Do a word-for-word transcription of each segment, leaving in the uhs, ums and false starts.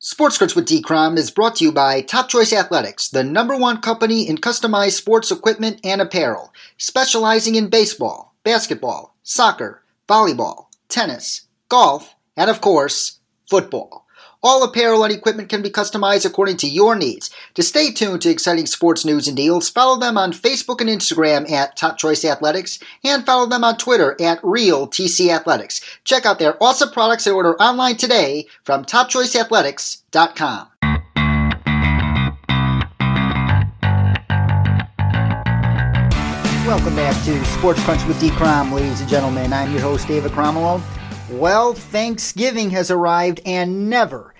Sports Crunch with D-Crom is brought to you by Top Choice Athletics, the number one company in customized sports equipment and apparel, specializing in baseball, basketball, soccer, volleyball, tennis, golf, and of course, football. All apparel and equipment can be customized according to your needs. To stay tuned to exciting sports news and deals, follow them on Facebook and Instagram at Top Choice Athletics, and follow them on Twitter at Real T C Athletics. Check out their awesome products and order online today from Top Choice Athletics dot com. Welcome back to Sports Crunch with D. Crom, ladies and gentlemen. I'm your host, David Cromwell. Well, Thanksgiving has arrived, and never,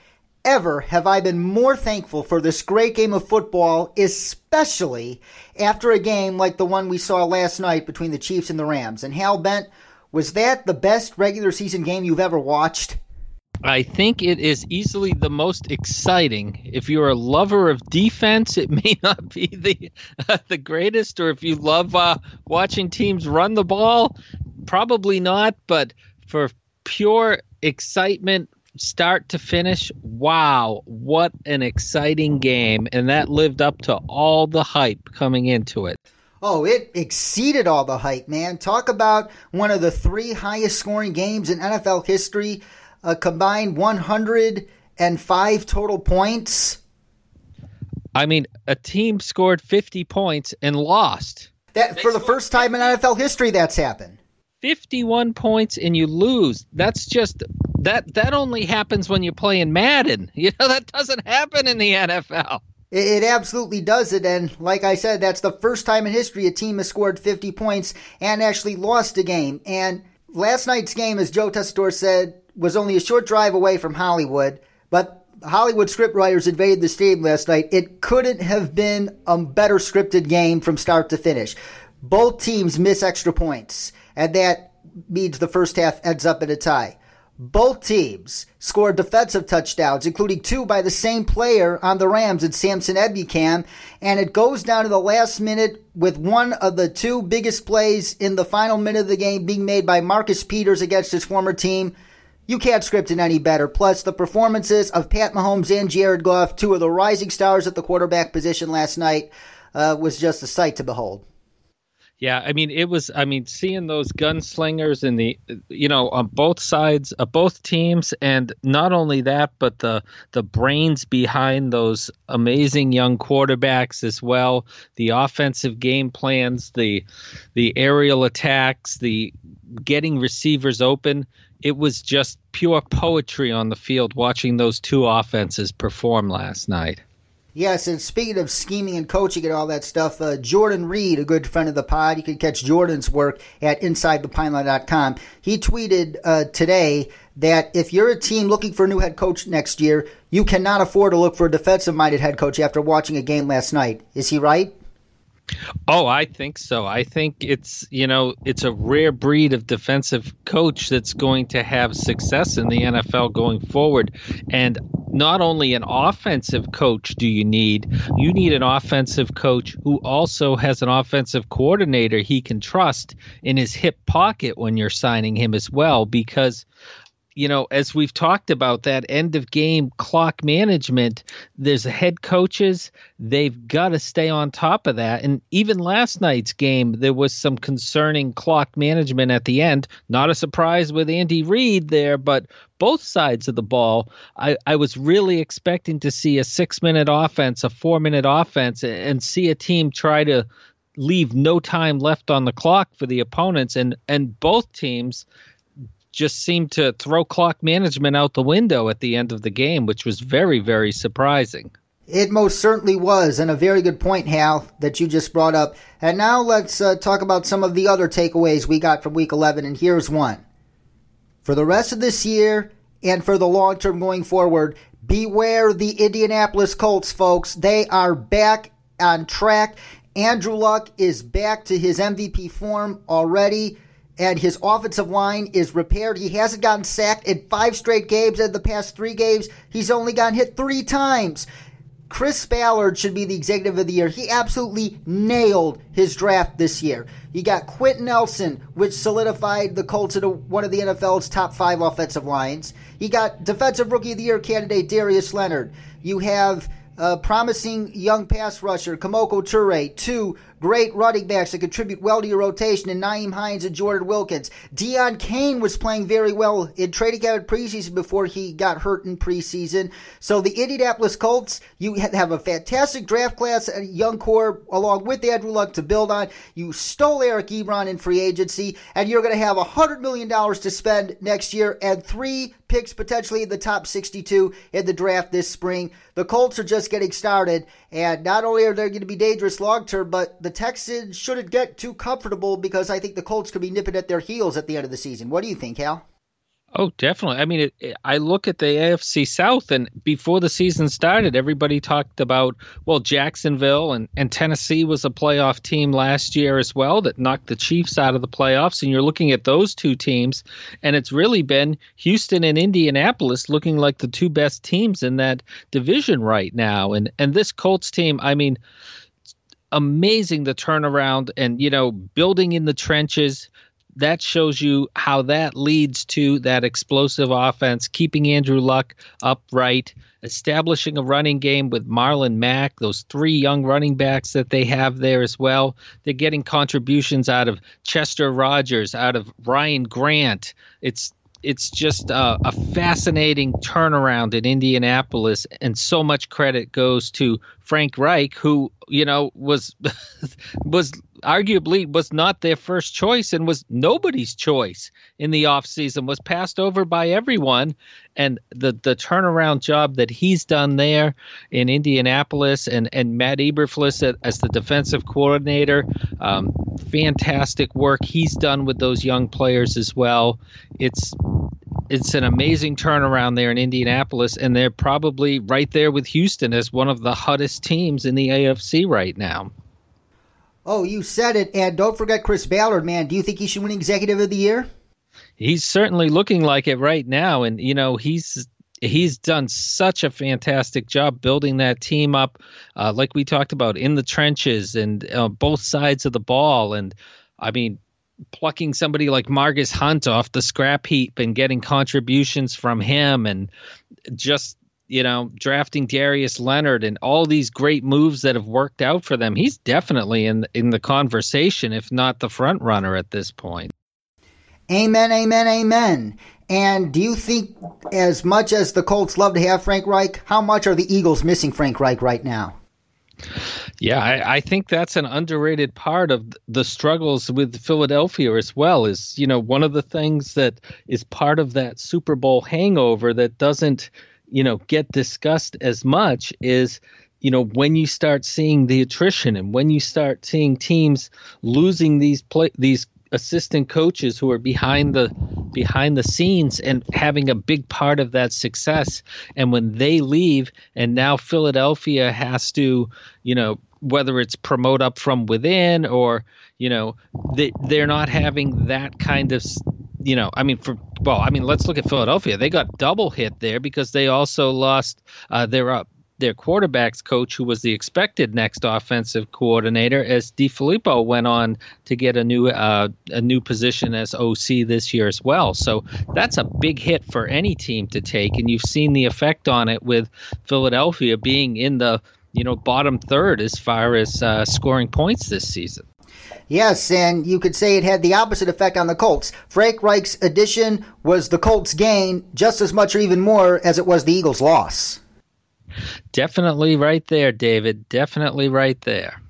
ever have I been more thankful for this great game of football, especially after a game like the one we saw last night between the Chiefs and the Rams. And Hal Bent, was that the best regular season game you've ever watched? I think it is easily the most exciting. If you're a lover of defense, it may not be the uh, the greatest, or if you love uh, watching teams run the ball, probably not, but for pure excitement, start to finish, wow, what an exciting game. And that lived up to all the hype coming into it. Oh, it exceeded all the hype, man. Talk about one of the three highest scoring games in N F L history, a combined one hundred five total points. I mean, a team scored fifty points and lost. That, for the first time in N F L history, that's happened. fifty-one points and you lose. That's just that that only happens when you play in Madden. You know, that doesn't happen in the N F L. It, it absolutely does it. And like I said, that's the first time in history a team has scored fifty points and actually lost a game. And last night's game, as Joe Tessitore said, was only a short drive away from Hollywood, but Hollywood scriptwriters invaded the stadium last night. It couldn't have been a better scripted game from start to finish. Both teams miss extra points, and that means the first half ends up in a tie. Both teams scored defensive touchdowns, including two by the same player on the Rams in Samson Ebukam, and it goes down to the last minute with one of the two biggest plays in the final minute of the game being made by Marcus Peters against his former team. You can't script it any better. Plus, the performances of Pat Mahomes and Jared Goff, two of the rising stars at the quarterback position last night, uh, was just a sight to behold. Yeah, I mean, it was, I mean, seeing those gunslingers in the, you know, on both sides of both teams, and not only that, but the the brains behind those amazing young quarterbacks as well, the offensive game plans, the the aerial attacks, the getting receivers open. It was just pure poetry on the field watching those two offenses perform last night. Yes, and speaking of scheming and coaching and all that stuff, uh, Jordan Reed, a good friend of the pod, you can catch Jordan's work at Inside The Pineline dot com. He tweeted uh, today that if you're a team looking for a new head coach next year, you cannot afford to look for a defensive-minded head coach after watching a game last night. Is he right? Oh, I think so. I think it's, you know, it's a rare breed of defensive coach that's going to have success in the N F L going forward. And not only an offensive coach do you need, you need an offensive coach who also has an offensive coordinator he can trust in his hip pocket when you're signing him as well, because you know, as we've talked about, that end of game clock management, there's head coaches, they've got to stay on top of that. And even last night's game, there was some concerning clock management at the end. Not a surprise with Andy Reid there, but both sides of the ball, I, I was really expecting to see a six-minute offense, a four-minute offense, and see a team try to leave no time left on the clock for the opponents. And, and both teams just seemed to throw clock management out the window at the end of the game, which was very, very surprising. It most certainly was, and a very good point, Hal, that you just brought up. And now let's uh, talk about some of the other takeaways we got from Week eleven, and here's one. For the rest of this year and for the long term going forward, beware the Indianapolis Colts, folks. They are back on track. Andrew Luck is back to his M V P form already, and his offensive line is repaired. He hasn't gotten sacked in five straight games. In the past three games, he's only gotten hit three times. Chris Ballard should be the executive of the year. He absolutely nailed his draft this year. You got Quentin Nelson, which solidified the Colts into one of the N F L's top five offensive lines. You got defensive rookie of the year candidate Darius Leonard. You have Uh, promising young pass rusher Kamoko Turay, two great running backs that contribute well to your rotation in Naeem Hines and Jordan Wilkins. Deon Cain was playing very well in training camp and preseason before he got hurt in preseason. So the Indianapolis Colts, you have a fantastic draft class, a young core along with Andrew Luck to build on. You stole Eric Ebron in free agency, and you're going to have one hundred million dollars to spend next year and three picks potentially in the top sixty-two in the draft this spring. The Colts are just getting started, and not only are they going to be dangerous long-term, but the Texans shouldn't get too comfortable because I think the Colts could be nipping at their heels at the end of the season. What do you think, Hal? Oh, definitely. I mean, it, it, I look at the A F C South, and before the season started, everybody talked about, well, Jacksonville and, and Tennessee was a playoff team last year as well that knocked the Chiefs out of the playoffs. And you're looking at those two teams, and it's really been Houston and Indianapolis looking like the two best teams in that division right now. And, and this Colts team, I mean, amazing the turnaround and, you know, building in the trenches. That shows you how that leads to that explosive offense, keeping Andrew Luck upright, establishing a running game with Marlon Mack, those three young running backs that they have there as well. They're getting contributions out of Chester Rogers, out of Ryan Grant. It's it's just a, a fascinating turnaround in Indianapolis, and so much credit goes to Frank Reich, who, you know, was was arguably was not their first choice and was nobody's choice in the offseason, was passed over by everyone. And the the turnaround job that he's done there in Indianapolis, and, and Matt Eberflus as the defensive coordinator, um, fantastic work he's done with those young players as well. It's it's an amazing turnaround there in Indianapolis, and they're probably right there with Houston as one of the hottest teams in the A F C right now. Oh, you said it. And don't forget Chris Ballard, man. Do you think he should win Executive of the Year? He's certainly looking like it right now. And, you know, he's he's done such a fantastic job building that team up, uh, like we talked about, in the trenches and uh, both sides of the ball. And, I mean, plucking somebody like Marcus Hunt off the scrap heap and getting contributions from him, and just, you know, drafting Darius Leonard and all these great moves that have worked out for them. He's definitely in, in the conversation, if not the front runner at this point. Amen, amen, amen. And do you think, as much as the Colts love to have Frank Reich, how much are the Eagles missing Frank Reich right now? Yeah, I, I think that's an underrated part of the struggles with Philadelphia as well, is, you know, one of the things that is part of that Super Bowl hangover that doesn't, you know, get discussed as much is, you know, when you start seeing the attrition and when you start seeing teams losing these play, these assistant coaches who are behind the behind the scenes and having a big part of that success. And when they leave, and now Philadelphia has to, you know, whether it's promote up from within or, you know, they, they're not having that kind of, you know, I mean, for well, I mean, let's look at Philadelphia. They got double hit there because they also lost uh, their uh, their quarterback's coach, who was the expected next offensive coordinator, as DeFilippo went on to get a new uh, a new position as O C this year as well. So that's a big hit for any team to take, and you've seen the effect on it with Philadelphia being in the, you know, bottom third as far as uh, scoring points this season. Yes, and you could say it had the opposite effect on the Colts. Frank Reich's addition was the Colts' gain just as much or even more as it was the Eagles' loss. Definitely right there, David. Definitely right there.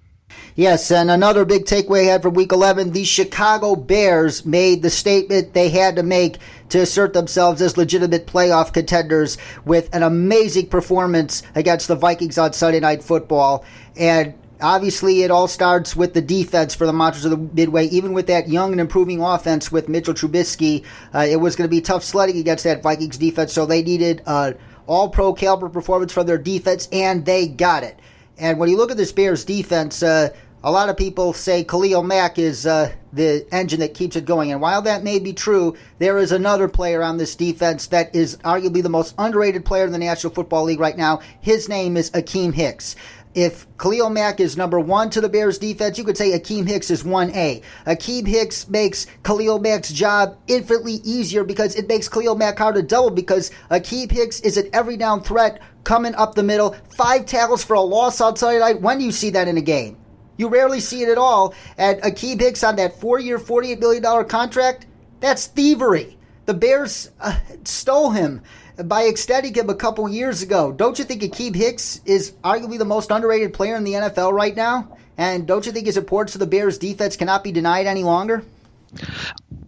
Yes, and another big takeaway I had from Week eleven, the Chicago Bears made the statement they had to make to assert themselves as legitimate playoff contenders with an amazing performance against the Vikings on Sunday Night Football. And obviously, it all starts with the defense for the Monsters of the Midway. Even with that young and improving offense with Mitchell Trubisky, uh, it was going to be tough sledding against that Vikings defense, so they needed uh, all-pro caliber performance from their defense, and they got it. And when you look at this Bears defense, uh, A lot of people say Khalil Mack is uh, the engine that keeps it going. And while that may be true, there is another player on this defense that is arguably the most underrated player in the National Football League right now. His name is Akiem Hicks. If Khalil Mack is number one to the Bears defense, you could say Akiem Hicks is one A. Akiem Hicks makes Khalil Mack's job infinitely easier because it makes Khalil Mack hard to double because Akiem Hicks is an every down threat coming up the middle. Five tackles for a loss on Sunday night. When do you see that in a game? You rarely see it at all. And Akiem Hicks on that four-year, forty-eight million dollars contract, that's thievery. The Bears uh, stole him by extending him a couple years ago. Don't you think Akiem Hicks is arguably the most underrated player in the N F L right now? And don't you think his importance to the Bears defense cannot be denied any longer?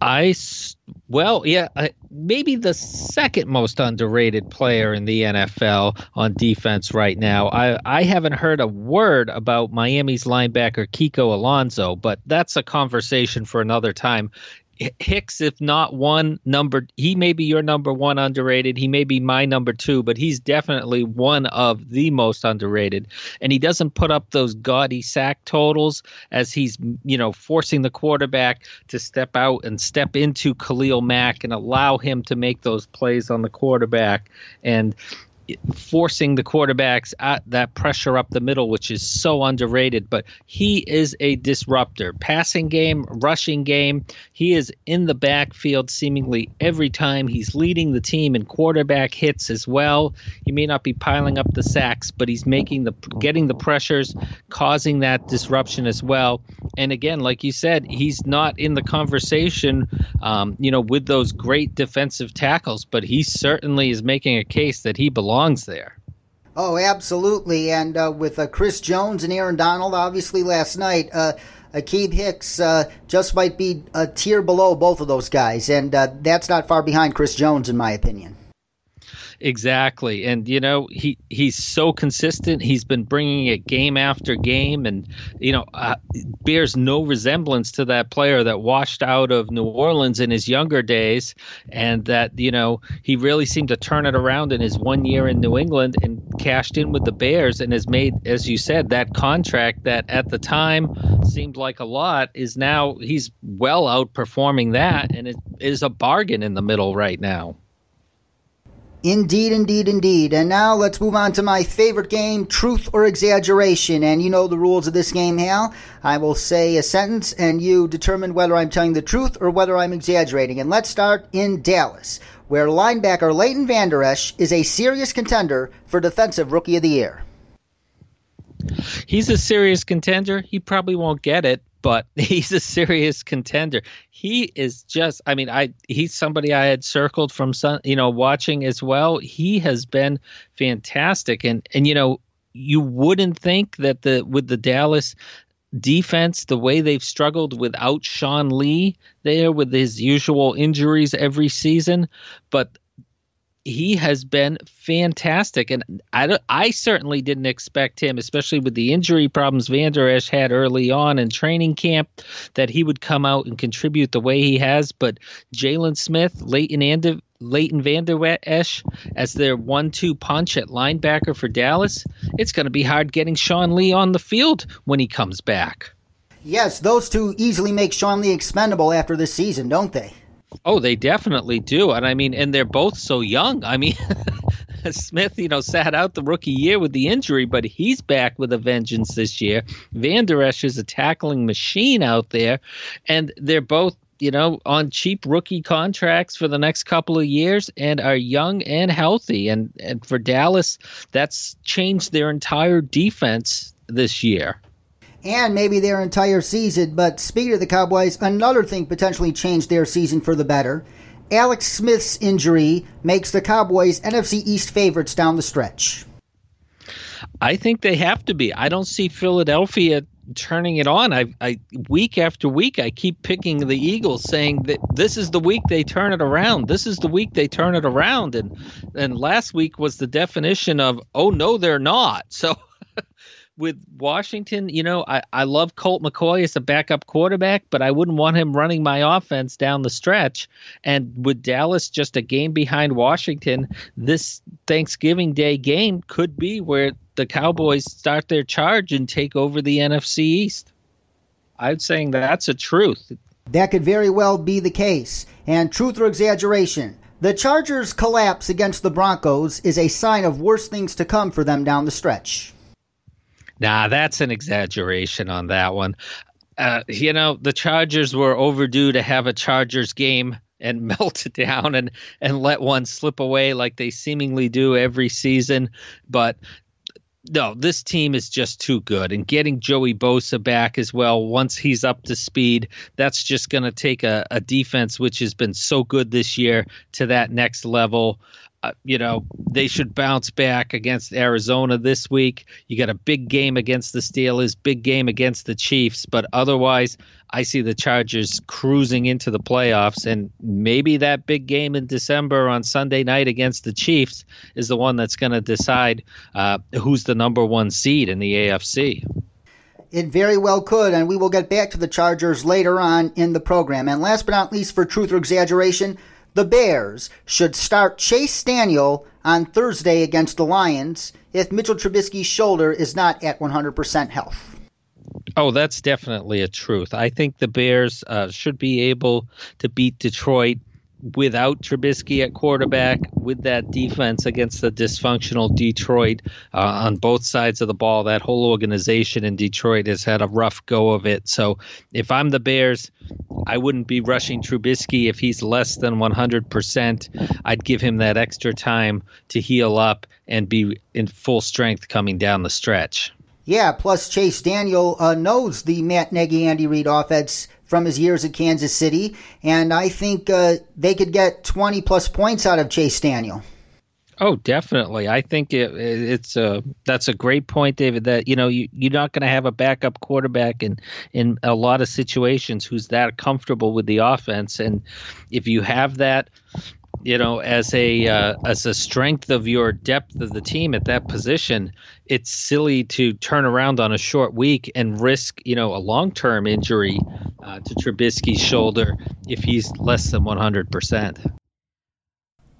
I, well, yeah, maybe the second most underrated player in the N F L on defense right now. I, I haven't heard a word about Miami's linebacker Kiko Alonso, but that's a conversation for another time. Hicks, if not one number, he may be your number one underrated. He may be my number two, but he's definitely one of the most underrated. And he doesn't put up those gaudy sack totals as he's, you know, forcing the quarterback to step out and step into Khalil Mack and allow him to make those plays on the quarterback and forcing the quarterbacks at that pressure up the middle, which is so underrated. But he is a disruptor. Passing game, rushing game, he is in the backfield seemingly every time. He's leading the team in quarterback hits as well. He may not be piling up the sacks, but he's making the getting the pressures, causing that disruption as well. And again, like you said, he's not in the conversation um, you know, with those great defensive tackles, but he certainly is making a case that he belongs there. Oh, absolutely. And uh, with uh, Chris Jones and Aaron Donald, obviously, last night, uh, Akiem Hicks uh, just might be a tier below both of those guys. And uh, that's not far behind Chris Jones, in my opinion. Exactly. And, you know, he, he's so consistent. He's been bringing it game after game. And, you know, uh, bears no resemblance to that player that washed out of New Orleans in his younger days. And that, you know, he really seemed to turn it around in his one year in New England and cashed in with the Bears and has made, as you said, that contract that at the time seemed like a lot is now he's well outperforming that. And it is a bargain in the middle right now. Indeed, indeed, indeed. And now let's move on to my favorite game, Truth or Exaggeration. And you know the rules of this game, Hal. I will say a sentence, and you determine whether I'm telling the truth or whether I'm exaggerating. And let's start in Dallas, where linebacker Leighton Vander Esch is a serious contender for Defensive Rookie of the Year. He's a serious contender. He probably won't get it, but he's a serious contender. He is just, I mean, I he's somebody I had circled from, some, you know, watching as well. He has been fantastic. And, and you know, you wouldn't think that the with the Dallas defense, the way they've struggled without Sean Lee there with his usual injuries every season, but he has been fantastic, and I, don't, I certainly didn't expect him, especially with the injury problems Vander Esch had early on in training camp, that he would come out and contribute the way he has. But Jaylon Smith, Leighton, and, Leighton Vander Esch as their one two punch at linebacker for Dallas, it's going to be hard getting Sean Lee on the field when he comes back. Yes, those two easily make Sean Lee expendable after this season, don't they? Oh, they definitely do. And I mean, and they're both so young. I mean, Smith, you know, sat out the rookie year with the injury, but he's back with a vengeance this year. Vander Esch is a tackling machine out there, and they're both, you know, on cheap rookie contracts for the next couple of years and are young and healthy. And, and for Dallas, that's changed their entire defense this year. And maybe their entire season. But speaking of the Cowboys, another thing potentially changed their season for the better. Alex Smith's injury makes the Cowboys N F C East favorites down the stretch. I think they have to be. I don't see Philadelphia turning it on. I, I week after week, I keep picking the Eagles, saying that this is the week they turn it around. This is the week they turn it around. And, and last week was the definition of, oh, no, they're not. So with Washington, you know, I, I love Colt McCoy as a backup quarterback, but I wouldn't want him running my offense down the stretch. And with Dallas just a game behind Washington, this Thanksgiving Day game could be where the Cowboys start their charge and take over the N F C East. I'm saying that's a truth. That could very well be the case. And truth or exaggeration, the Chargers' collapse against the Broncos is a sign of worse things to come for them down the stretch. Nah, that's an exaggeration on that one. Uh, you know, the Chargers were overdue to have a Chargers game and melt it down and, and let one slip away like they seemingly do every season. But no, this team is just too good. And getting Joey Bosa back as well, once he's up to speed, that's just going to take a, a defense which has been so good this year to that next level. Uh, you know, they should bounce back against Arizona this week. You got a big game against the Steelers, big game against the Chiefs. But otherwise, I see the Chargers cruising into the playoffs. And maybe that big game in December on Sunday night against the Chiefs is the one that's going to decide uh, who's the number one seed in the A F C. It very well could, and we will get back to the Chargers later on in the program. And last but not least, for truth or exaggeration, the Bears should start Chase Daniel on Thursday against the Lions if Mitchell Trubisky's shoulder is not at one hundred percent health. Oh, that's definitely a truth. I think the Bears uh, should be able to beat Detroit without Trubisky at quarterback, with that defense against the dysfunctional Detroit uh, on both sides of the ball. That whole organization in Detroit has had a rough go of it. So if I'm the Bears, I wouldn't be rushing Trubisky if he's less than one hundred percent. I'd give him that extra time to heal up and be in full strength coming down the stretch. Yeah, plus Chase Daniel uh, knows the Matt Nagy, Andy Reid offense from his years at Kansas City, and I think uh, they could get twenty-plus points out of Chase Daniel. Oh, definitely. I think it, it's a, that's a great point, David, that you know, you, you're not going to have a backup quarterback in, in a lot of situations who's that comfortable with the offense, and if you have that – you know, as a uh, as a strength of your depth of the team at that position, it's silly to turn around on a short week and risk, you know, a long-term injury uh, to Trubisky's shoulder if he's less than one hundred percent.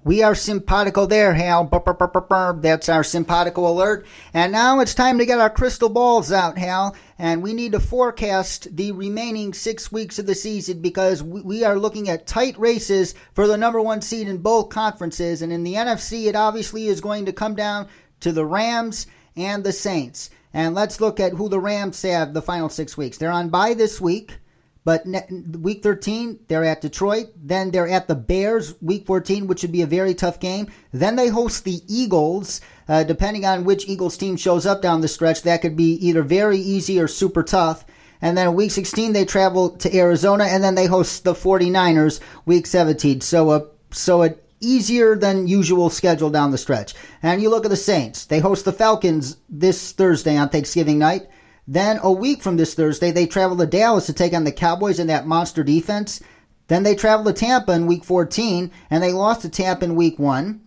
We are simpatico there, Hal. Burp, burp, burp, burp, burp. That's our simpatico alert. And now it's time to get our crystal balls out, Hal. And we need to forecast the remaining six weeks of the season because we are looking at tight races for the number one seed in both conferences. And in the N F C, it obviously is going to come down to the Rams and the Saints. And let's look at who the Rams have the final six weeks. They're on bye this week. But week thirteen, they're at Detroit. Then they're at the Bears week fourteen, which would be a very tough game. Then they host the Eagles. Uh, depending on which Eagles team shows up down the stretch, that could be either very easy or super tough. And then week sixteen, they travel to Arizona, and then they host the 49ers week seventeen. So a, so an easier than usual schedule down the stretch. And you look at the Saints. They host the Falcons this Thursday on Thanksgiving night. Then a week from this Thursday, they travel to Dallas to take on the Cowboys and that monster defense. Then they travel to Tampa in week fourteen, and they lost to Tampa in week one.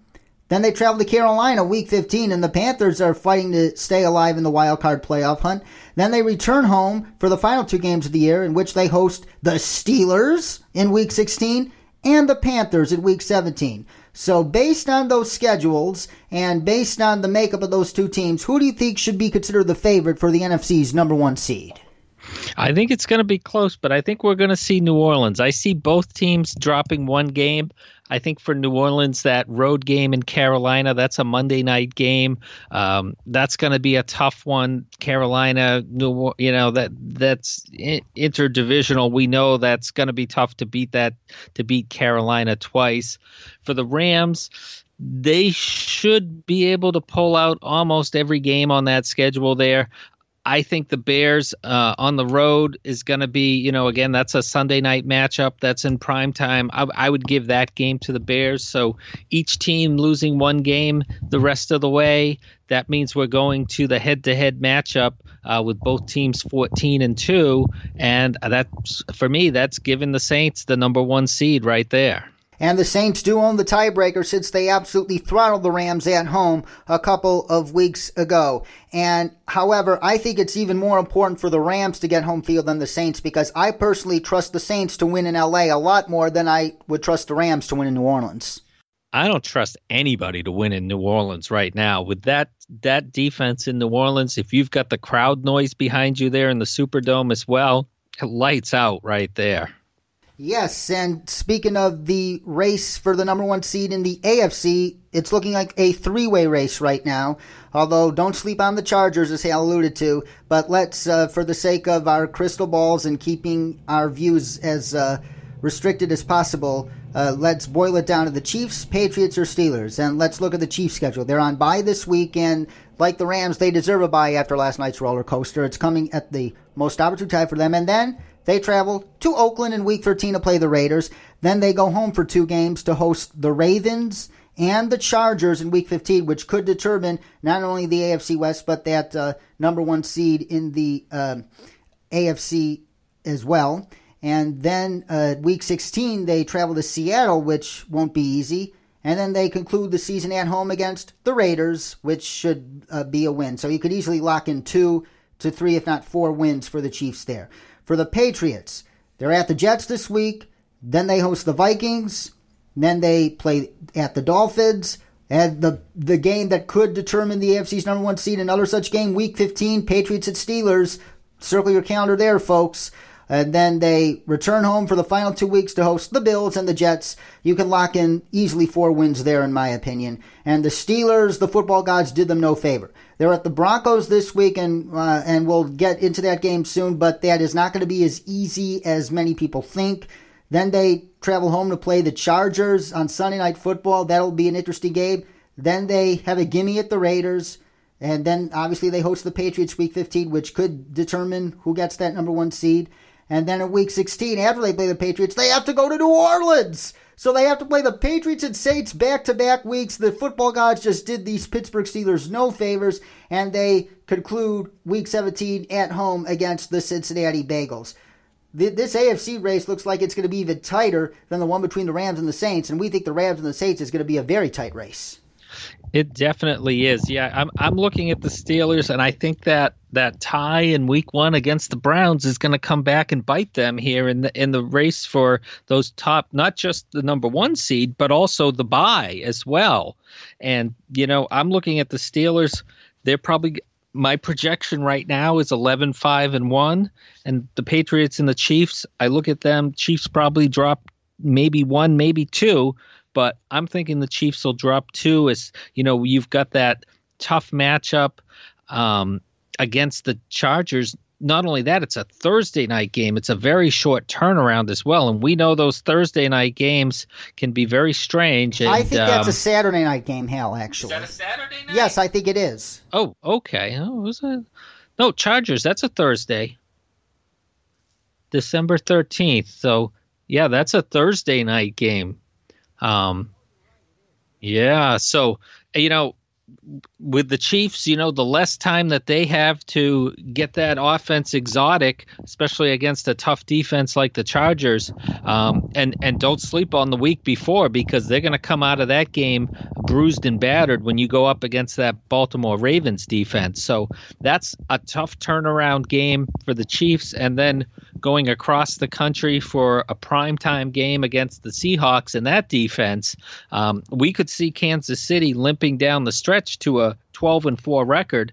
Then they travel to Carolina week fifteen, and the Panthers are fighting to stay alive in the wild card playoff hunt. Then they return home for the final two games of the year, in which they host the Steelers in week sixteen and the Panthers in week seventeen. So based on those schedules and based on the makeup of those two teams, who do you think should be considered the favorite for the N F C's number one seed? I think it's going to be close, but I think we're going to see New Orleans. I see both teams dropping one game. I think for New Orleans, that road game in Carolina, that's a Monday night game. Um, that's going to be a tough one. Carolina, New, you know, that that's interdivisional. We know that's going to be tough to beat that, to beat Carolina twice. For the Rams, they should be able to pull out almost every game on that schedule there. I think the Bears uh, on the road is going to be, you know, again, that's a Sunday night matchup. That's in prime time. I, I would give that game to the Bears. So each team losing one game the rest of the way, that means we're going to the head-to-head matchup uh, with both teams fourteen and two. And that's, for me, that's giving the Saints the number one seed right there. And the Saints do own the tiebreaker since they absolutely throttled the Rams at home a couple of weeks ago. And however, I think it's even more important for the Rams to get home field than the Saints because I personally trust the Saints to win in L A a lot more than I would trust the Rams to win in New Orleans. I don't trust anybody to win in New Orleans right now. With that that defense in New Orleans, if you've got the crowd noise behind you there in the Superdome as well, lights out right there. Yes, and speaking of the race for the number one seed in the A F C, it's looking like a three-way race right now, although don't sleep on the Chargers, as Hal alluded to, but let's, uh, for the sake of our crystal balls and keeping our views as uh, restricted as possible, uh, let's boil it down to the Chiefs, Patriots, or Steelers, and let's look at the Chiefs' schedule. They're on bye this week, and like the Rams, they deserve a bye after last night's roller coaster. It's coming at the most opportune time for them, and then they travel to Oakland in week thirteen to play the Raiders. Then they go home for two games to host the Ravens and the Chargers in week fifteen, which could determine not only the A F C West, but that uh, number one seed in the uh, A F C as well. And then uh, week sixteen, they travel to Seattle, which won't be easy. And then they conclude the season at home against the Raiders, which should uh, be a win. So you could easily lock in two to three, if not four wins for the Chiefs there. For the Patriots, they're at the Jets this week, then they host the Vikings, then they play at the Dolphins, and the the game that could determine the A F C's number one seed, another such game, week fifteen, Patriots at Steelers. Circle your calendar there, folks. And then they return home for the final two weeks to host the Bills and the Jets. You can lock in easily four wins there, in my opinion. And the Steelers, the football gods did them no favor. They're at the Broncos this week, and uh, and we'll get into that game soon, but that is not going to be as easy as many people think. Then they travel home to play the Chargers on Sunday Night Football. That'll be an interesting game. Then they have a gimme at the Raiders. And then, obviously, they host the Patriots week fifteen, which could determine who gets that number one seed. And then in week sixteen, after they play the Patriots, they have to go to New Orleans. So they have to play the Patriots and Saints back-to-back weeks. The football gods just did these Pittsburgh Steelers no favors, and they conclude week seventeen at home against the Cincinnati Bengals. This A F C race looks like it's going to be even tighter than the one between the Rams and the Saints, and we think the Rams and the Saints is going to be a very tight race. It definitely is. Yeah, I'm I'm looking at the Steelers, and I think that that tie in week one against the Browns is going to come back and bite them here in the in the race for those top, not just the number one seed, but also the bye as well. And, you know, I'm looking at the Steelers. They're probably, my projection right now is eleven, five, and one. And the Patriots and the Chiefs, I look at them, Chiefs probably drop maybe one, maybe two. But I'm thinking the Chiefs will drop two. As you know, you've got that tough matchup um, against the Chargers. Not only that, it's a Thursday night game. It's a very short turnaround as well, and we know those Thursday night games can be very strange. And I think that's um, a Saturday night game, Hal. Actually, is that a Saturday night? Yes, I think it is. Oh, okay. Oh, was that? No, Chargers. That's a Thursday, December thirteenth. So yeah, that's a Thursday night game. Um, yeah, so, you know, with the Chiefs, you know, the less time that they have to get that offense exotic, especially against a tough defense like the Chargers, um, and, and don't sleep on the week before, because they're going to come out of that game bruised and battered when you go up against that Baltimore Ravens defense. So that's a tough turnaround game for the Chiefs, and then going across the country for a primetime game against the Seahawks and that defense, um, we could see Kansas City limping down the stretch to a twelve and four record.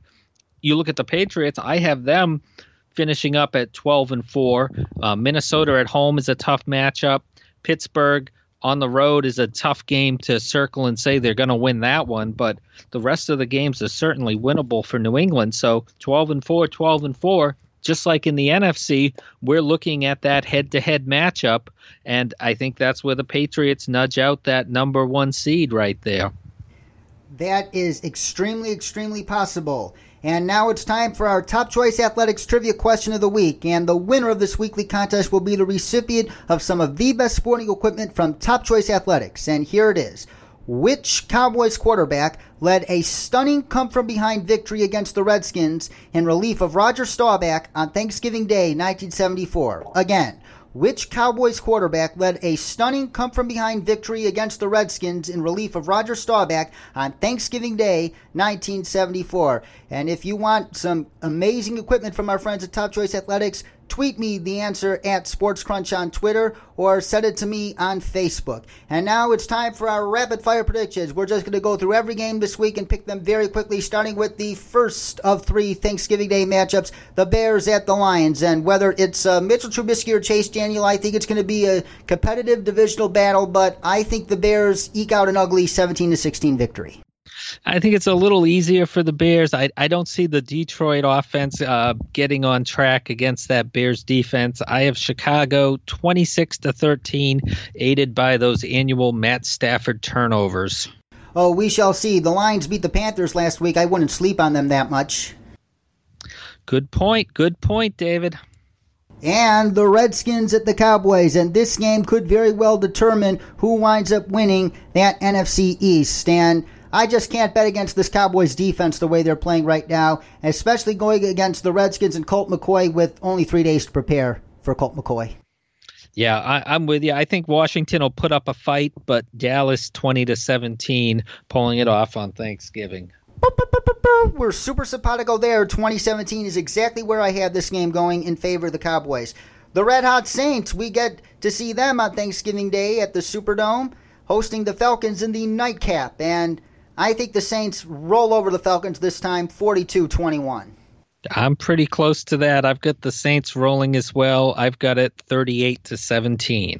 You look at the Patriots, I have them finishing up at twelve and four. Uh, Minnesota at home is a tough matchup. Pittsburgh on the road is a tough game to circle and say they're going to win that one, but the rest of the games are certainly winnable for New England. So twelve and four, twelve and four, just like in the N F C, we're looking at that head-to-head matchup, and I think that's where the Patriots nudge out that number one seed right there. That is extremely, extremely possible. And now it's time for our Top Choice Athletics Trivia Question of the Week. And the winner of this weekly contest will be the recipient of some of the best sporting equipment from Top Choice Athletics. And here it is. Which Cowboys quarterback led a stunning come-from-behind victory against the Redskins in relief of Roger Staubach on Thanksgiving Day, nineteen seventy-four? Again, which Cowboys quarterback led a stunning come-from-behind victory against the Redskins in relief of Roger Staubach on Thanksgiving Day, nineteen seventy-four? And if you want some amazing equipment from our friends at Top Choice Athletics, tweet me the answer at Sports Crunch on Twitter or send it to me on Facebook. And now it's time for our rapid fire predictions. We're just going to go through every game this week and pick them very quickly, starting with the first of three Thanksgiving Day matchups, the Bears at the Lions. And whether it's uh, Mitchell Trubisky or Chase Daniel, I think it's going to be a competitive divisional battle, but I think the Bears eke out an ugly seventeen to sixteen victory. I think it's a little easier for the Bears. I, I don't see the Detroit offense uh, getting on track against that Bears defense. I have Chicago twenty-six to thirteen, aided by those annual Matt Stafford turnovers. Oh, we shall see. The Lions beat the Panthers last week. I wouldn't sleep on them that much. Good point. Good point, David. And the Redskins at the Cowboys, and this game could very well determine who winds up winning that N F C East. And I just can't bet against this Cowboys defense the way they're playing right now, especially going against the Redskins and Colt McCoy with only three days to prepare for Colt McCoy. Yeah, I, I'm with you. I think Washington will put up a fight, but Dallas twenty to seventeen, pulling it off on Thanksgiving. We're super simpatico there. twenty seventeen is exactly where I had this game going in favor of the Cowboys. The Red Hot Saints, we get to see them on Thanksgiving Day at the Superdome, hosting the Falcons in the nightcap, and I think the Saints roll over the Falcons this time, forty-two twenty-one. I'm pretty close to that. I've got the Saints rolling as well. I've got it thirty-eight to seventeen.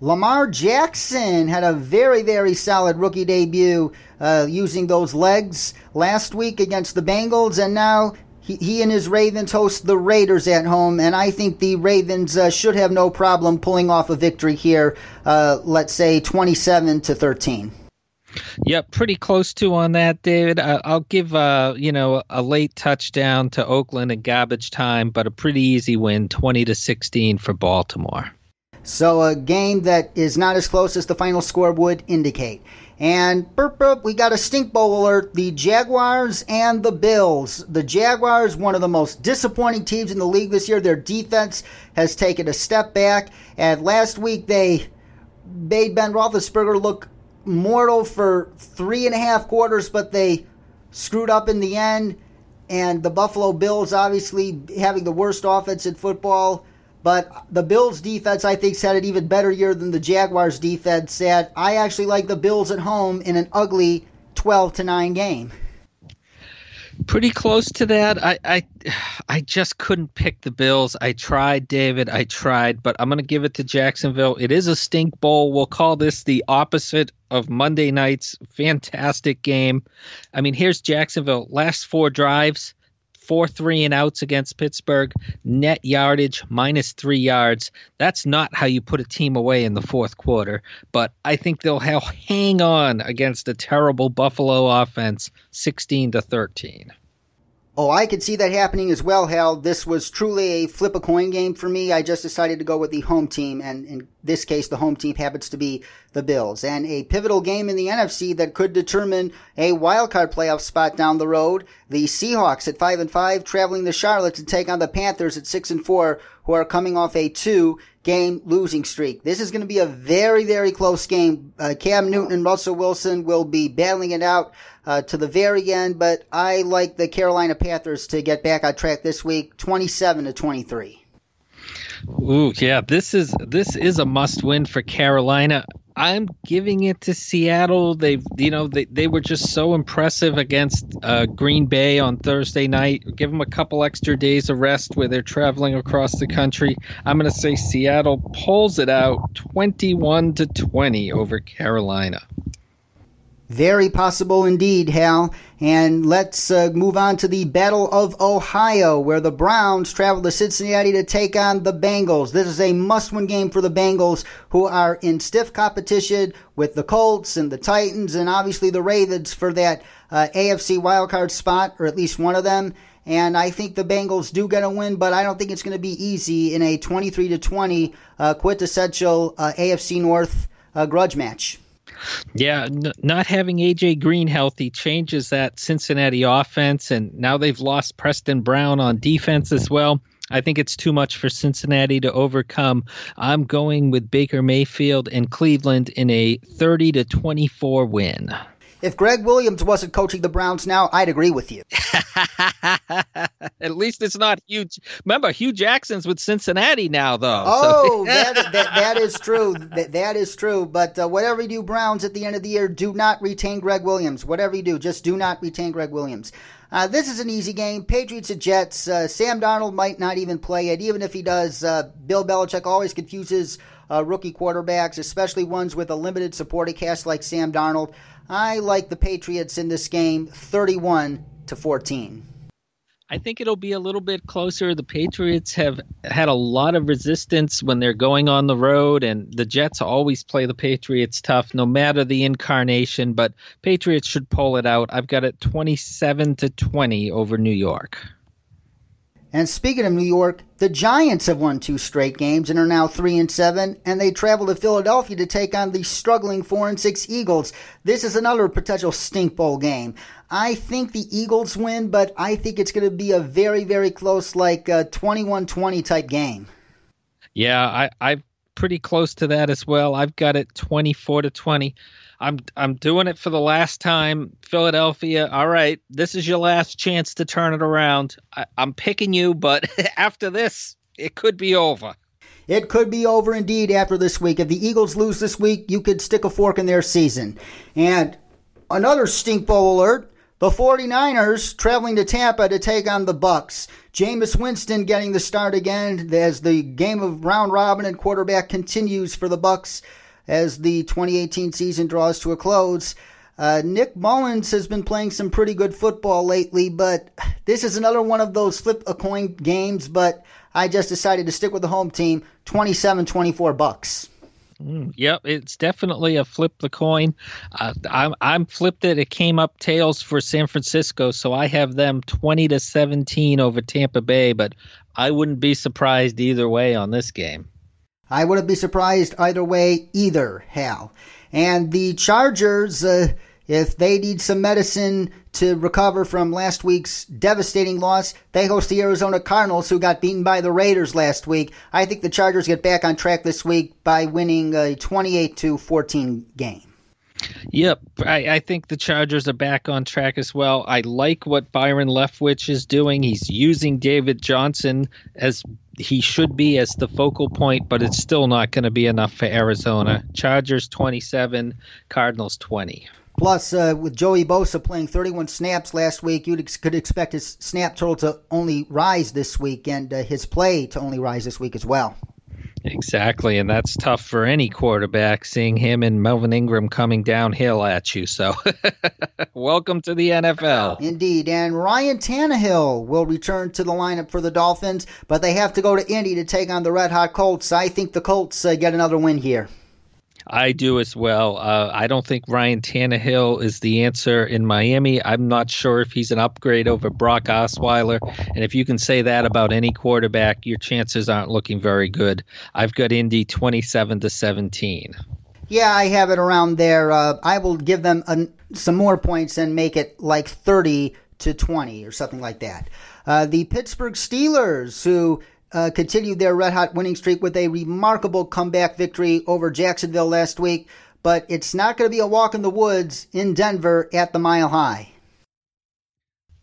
Lamar Jackson had a very, very solid rookie debut uh, using those legs last week against the Bengals, and now he, he and his Ravens host the Raiders at home, and I think the Ravens uh, should have no problem pulling off a victory here, uh, let's say twenty-seven to thirteen. Yep, pretty close to on that, David. I'll give uh, you know a late touchdown to Oakland in garbage time, but a pretty easy win, twenty to sixteen for Baltimore. So a game that is not as close as the final score would indicate. And burp, burp, we got a stink bowl alert, the Jaguars and the Bills. The Jaguars, one of the most disappointing teams in the league this year. Their defense has taken a step back, and last week they made Ben Roethlisberger look mortal for three and a half quarters, but they screwed up in the end. And the Buffalo Bills obviously having the worst offense in football, but the Bills defense I think's had an even better year than the Jaguars defense had. I actually like the Bills at home in an ugly twelve to nine game. Pretty close to that. I, I I just couldn't pick the Bills. I tried, David. I tried, but I'm going to give it to Jacksonville. It is a stink bowl. We'll call this the opposite of Monday night's fantastic game. I mean, here's Jacksonville. Last four drives, four three and outs against Pittsburgh, net yardage minus three yards. That's not how you put a team away in the fourth quarter, but I think they'll hang on against a terrible Buffalo offense, sixteen to thirteen. Oh, I could see that happening as well, Hal. This was truly a flip a coin game for me. I just decided to go with the home team, and in this case, the home team happens to be the Bills. And a pivotal game in the N F C that could determine a wildcard playoff spot down the road. The Seahawks at five and five, traveling to Charlotte to take on the Panthers at six and four, who are coming off a two-game losing streak. This is going to be a very, very close game. Uh, Cam Newton and Russell Wilson will be battling it out uh, to the very end, but I like the Carolina Panthers to get back on track this week, twenty-seven to twenty-three. Ooh, yeah, this is this is a must-win for Carolina. I'm giving it to Seattle. They've, you know, they, they were just so impressive against uh, Green Bay on Thursday night. Give them a couple extra days of rest where they're traveling across the country. I'm going to say Seattle pulls it out twenty-one to twenty over Carolina. Very possible indeed, Hal. And let's uh, move on to the Battle of Ohio, where the Browns travel to Cincinnati to take on the Bengals. This is a must-win game for the Bengals, who are in stiff competition with the Colts and the Titans and obviously the Ravens for that uh, A F C wildcard spot, or at least one of them. And I think the Bengals do get a win, but I don't think it's going to be easy in a twenty-three to twenty uh, quintessential uh, A F C North uh, grudge match. Yeah, n- not having A J. Green healthy changes that Cincinnati offense, and now they've lost Preston Brown on defense as well. I think it's too much for Cincinnati to overcome. I'm going with Baker Mayfield and Cleveland in a thirty to twenty-four win. If Greg Williams wasn't coaching the Browns now, I'd agree with you. At least it's not Hugh. Remember, Hugh Jackson's with Cincinnati now, though. Oh, so. that, that, that is true. That, that is true. But uh, whatever you do, Browns, at the end of the year, do not retain Greg Williams. Whatever you do, just do not retain Greg Williams. Uh, this is an easy game. Patriots and Jets. Uh, Sam Darnold might not even play it. Even if he does, uh, Bill Belichick always confuses uh, rookie quarterbacks, especially ones with a limited supporting cast like Sam Darnold. I like the Patriots in this game, thirty-one to fourteen. I think it'll be a little bit closer. The Patriots have had a lot of resistance when they're going on the road, and the Jets always play the Patriots tough, no matter the incarnation. But Patriots should pull it out. I've got it twenty-seven to twenty over New York. And speaking of New York, the Giants have won two straight games and are now three and seven, and they travel to Philadelphia to take on the struggling four and six Eagles. This is another potential stink bowl game. I think the Eagles win, but I think it's going to be a very, very close, like a twenty-one twenty type game. Yeah, I, I'm pretty close to that as well. I've got it twenty-four to twenty. I'm I'm doing it for the last time. Philadelphia, all right, this is your last chance to turn it around. I, I'm picking you, but after this, it could be over. It could be over indeed after this week. If the Eagles lose this week, you could stick a fork in their season. And another stink bowl alert, the 49ers traveling to Tampa to take on the Bucks. Jameis Winston getting the start again as the game of round robin and quarterback continues for the Bucks. As the twenty eighteen season draws to a close, uh, Nick Mullins has been playing some pretty good football lately, but this is another one of those flip-a-coin games, but I just decided to stick with the home team, twenty-seven twenty-four Bucks. Mm, yep, it's definitely a flip-the-coin. Uh, I'm, I'm flipped it. It came up tails for San Francisco, so I have them twenty to seventeen over Tampa Bay, but I wouldn't be surprised either way on this game. I wouldn't be surprised either way either, Hal. And the Chargers, uh, if they need some medicine to recover from last week's devastating loss, they host the Arizona Cardinals, who got beaten by the Raiders last week. I think the Chargers get back on track this week by winning a twenty-eight to fourteen game. Yep, I, I think the Chargers are back on track as well. I like what Byron Leftwich is doing. He's using David Johnson as he should be as the focal point, but it's still not going to be enough for Arizona. Chargers twenty-seven, Cardinals twenty. Plus, uh, with Joey Bosa playing thirty-one snaps last week, you ex- could expect his snap total to only rise this week and uh, his play to only rise this week as well. Exactly, and that's tough for any quarterback, seeing him and Melvin Ingram coming downhill at you. So welcome to the N F L. Indeed, and Ryan Tannehill will return to the lineup for the Dolphins, but they have to go to Indy to take on the red-hot Colts. I think the Colts uh, get another win here. I do as well. Uh, I don't think Ryan Tannehill is the answer in Miami. I'm not sure if he's an upgrade over Brock Osweiler. And if you can say that about any quarterback, your chances aren't looking very good. I've got Indy twenty-seven to seventeen. Yeah, I have it around there. Uh, I will give them an, some more points and make it like thirty to twenty or something like that. Uh, the Pittsburgh Steelers, who... Uh, continued their red-hot winning streak with a remarkable comeback victory over Jacksonville last week, but it's not going to be a walk in the woods in Denver at the Mile High.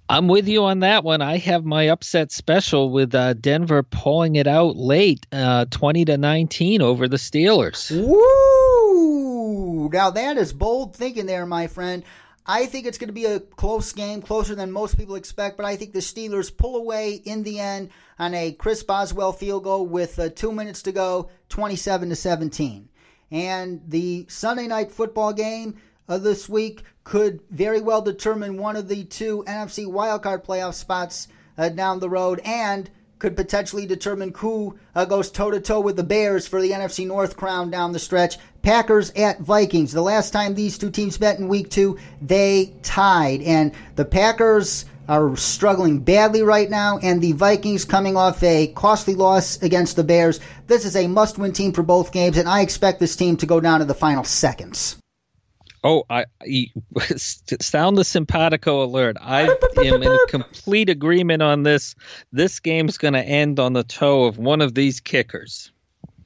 I'm with you on that one. I have my upset special with uh, Denver pulling it out late, uh, twenty to nineteen over the Steelers. Woo! Now that is bold thinking there, my friend. I think it's going to be a close game, closer than most people expect, but I think the Steelers pull away in the end on a Chris Boswell field goal with uh, two minutes to go, twenty-seven to seventeen. And the Sunday night football game uh, this week could very well determine one of the two N F C wildcard playoff spots uh, down the road and could potentially determine who uh, goes toe-to-toe with the Bears for the N F C North crown down the stretch. Packers at Vikings. The last time these two teams met in week two, they tied. And the Packers are struggling badly right now, and the Vikings coming off a costly loss against the Bears. This is a must-win team for both games, and I expect this team to go down to the final seconds. Oh, I, I sound the simpatico alert. I am in complete agreement on this. This game's going to end on the toe of one of these kickers.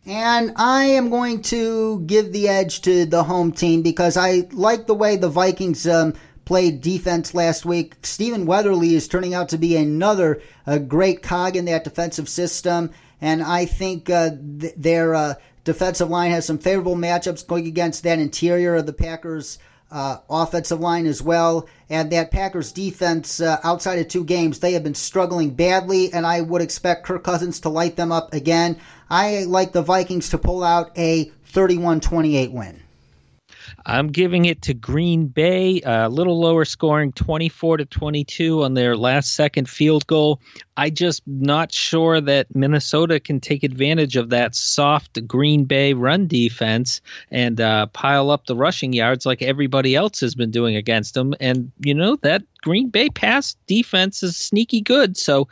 And I am going to give the edge to the home team because I like the way the Vikings um, played defense last week. Steven Weatherly is turning out to be another a great cog in that defensive system. And I think uh, th- their uh, defensive line has some favorable matchups going against that interior of the Packers uh, offensive line as well. And that Packers defense, uh, outside of two games, they have been struggling badly, and I would expect Kirk Cousins to light them up again. I like the Vikings to pull out a thirty-one twenty-eight win. I'm giving it to Green Bay, a little lower scoring, twenty-four to twenty-two on their last second field goal. I just not sure that Minnesota can take advantage of that soft Green Bay run defense and uh, pile up the rushing yards like everybody else has been doing against them. And, you know, that Green Bay pass defense is sneaky good. So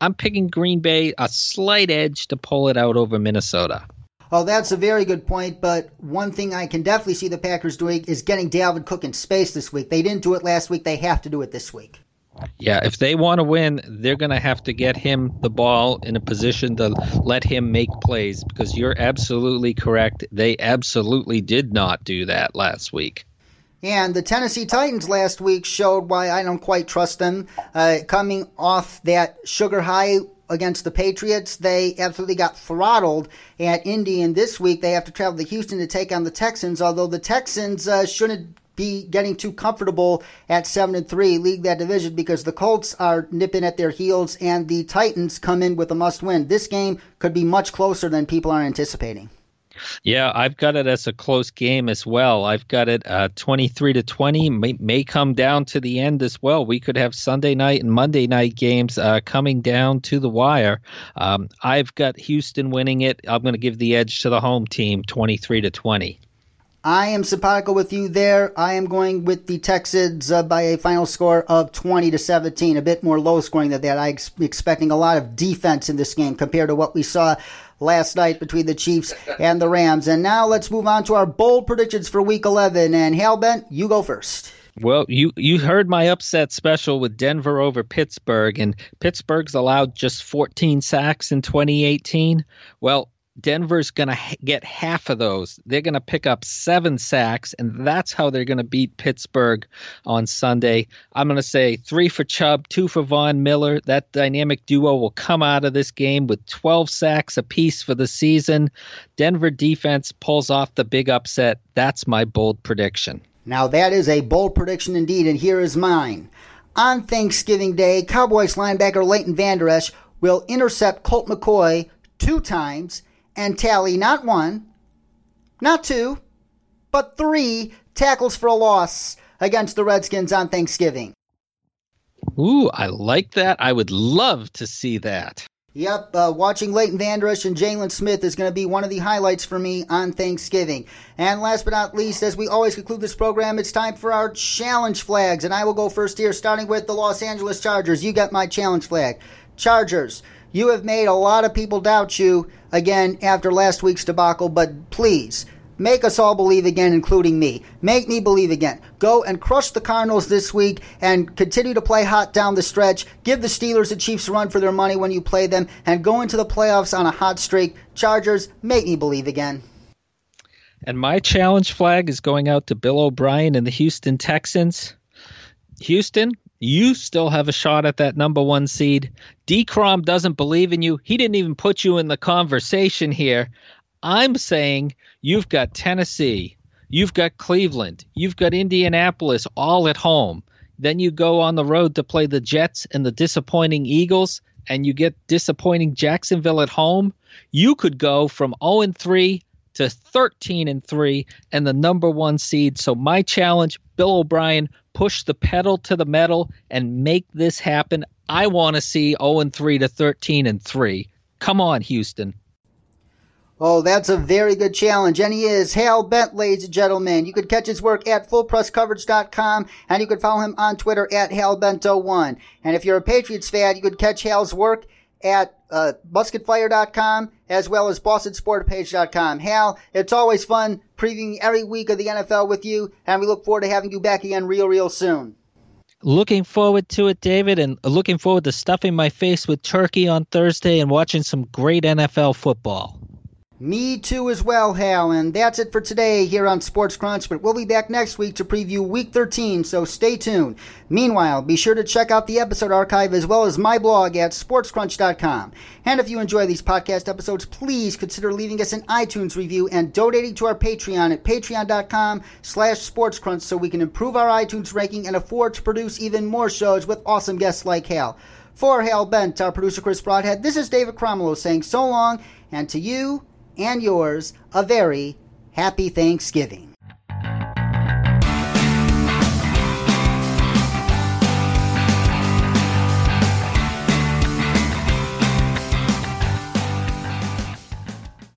I'm picking Green Bay a slight edge to pull it out over Minnesota. Oh, that's a very good point, but one thing I can definitely see the Packers doing is getting Dalvin Cook in space this week. They didn't do it last week. They have to do it this week. Yeah, if they want to win, they're going to have to get him the ball in a position to let him make plays because you're absolutely correct. They absolutely did not do that last week. And the Tennessee Titans last week showed why I don't quite trust them. Uh, coming off that sugar high against the Patriots, they absolutely got throttled at Indy, and this week they have to travel to Houston to take on the Texans, although the Texans uh, shouldn't be getting too comfortable at seven and three, lead that division, because the Colts are nipping at their heels, and the Titans come in with a must-win. This game could be much closer than people are anticipating. Yeah, I've got it as a close game as well. I've got it uh, twenty-three to twenty. May, may come down to the end as well. We could have Sunday night and Monday night games uh, coming down to the wire. Um, I've got Houston winning it. I'm going to give the edge to the home team, twenty-three to twenty. I am simpatico with you there. I am going with the Texans uh, by a final score of twenty to seventeen, a bit more low scoring than that. I'm ex- expecting a lot of defense in this game compared to what we saw last night between the Chiefs and the Rams. And now let's move on to our bold predictions for Week eleven. And Hal Bent, you go first. Well, you, you heard my upset special with Denver over Pittsburgh, and Pittsburgh's allowed just fourteen sacks in twenty eighteen. Well, Denver's going to ha- get half of those. They're going to pick up seven sacks, and that's how they're going to beat Pittsburgh on Sunday. I'm going to say three for Chubb, two for Von Miller. That dynamic duo will come out of this game with twelve sacks apiece for the season. Denver defense pulls off the big upset. That's my bold prediction. Now that is a bold prediction indeed, and here is mine. On Thanksgiving Day, Cowboys linebacker Leighton Vander Esch will intercept Colt McCoy two times and tally not one, not two, but three tackles for a loss against the Redskins on Thanksgiving. Ooh, I like that. I would love to see that. Yep, uh, watching Leighton Vander Esch and Jaylon Smith is going to be one of the highlights for me on Thanksgiving. And last but not least, as we always conclude this program, it's time for our challenge flags. And I will go first here, starting with the Los Angeles Chargers. You got my challenge flag. Chargers, you have made a lot of people doubt you again after last week's debacle, but please make us all believe again, including me. Make me believe again. Go and crush the Cardinals this week and continue to play hot down the stretch. Give the Steelers and Chiefs a run for their money when you play them and go into the playoffs on a hot streak. Chargers, make me believe again. And my challenge flag is going out to Bill O'Brien and the Houston Texans. Houston, you still have a shot at that number one seed. D. Crom doesn't believe in you. He didn't even put you in the conversation here. I'm saying you've got Tennessee, you've got Cleveland, you've got Indianapolis all at home. Then you go on the road to play the Jets and the disappointing Eagles, and you get disappointing Jacksonville at home. You could go from oh and three to thirteen and three and the number one seed. So my challenge, Bill O'Brien, push the pedal to the metal and make this happen. I want to see oh and three to thirteen and three. Come on, Houston. Oh, that's a very good challenge, and he is Hal Bent, ladies and gentlemen. You could catch his work at full press coverage dot com, and you could follow him on Twitter at Hal Bent oh one. And if you're a Patriots fan, you could catch Hal's work at uh, musket fire dot com as well as boston sport page dot com. Hal, it's always fun previewing every week of the N F L with you, and we look forward to having you back again real, real soon. Looking forward to it, David, and looking forward to stuffing my face with turkey on Thursday and watching some great N F L football. Me too as well, Hal. And that's it for today here on Sports Crunch, but we'll be back next week to preview Week thirteen, so stay tuned. Meanwhile, be sure to check out the episode archive as well as my blog at sports crunch dot com. And if you enjoy these podcast episodes, please consider leaving us an iTunes review and donating to our Patreon at patreon dot com slash sports crunch so we can improve our iTunes ranking and afford to produce even more shows with awesome guests like Hal. For Hal Bent, our producer Chris Broadhead, this is David Cromwell saying so long, and to you and yours, a very happy Thanksgiving.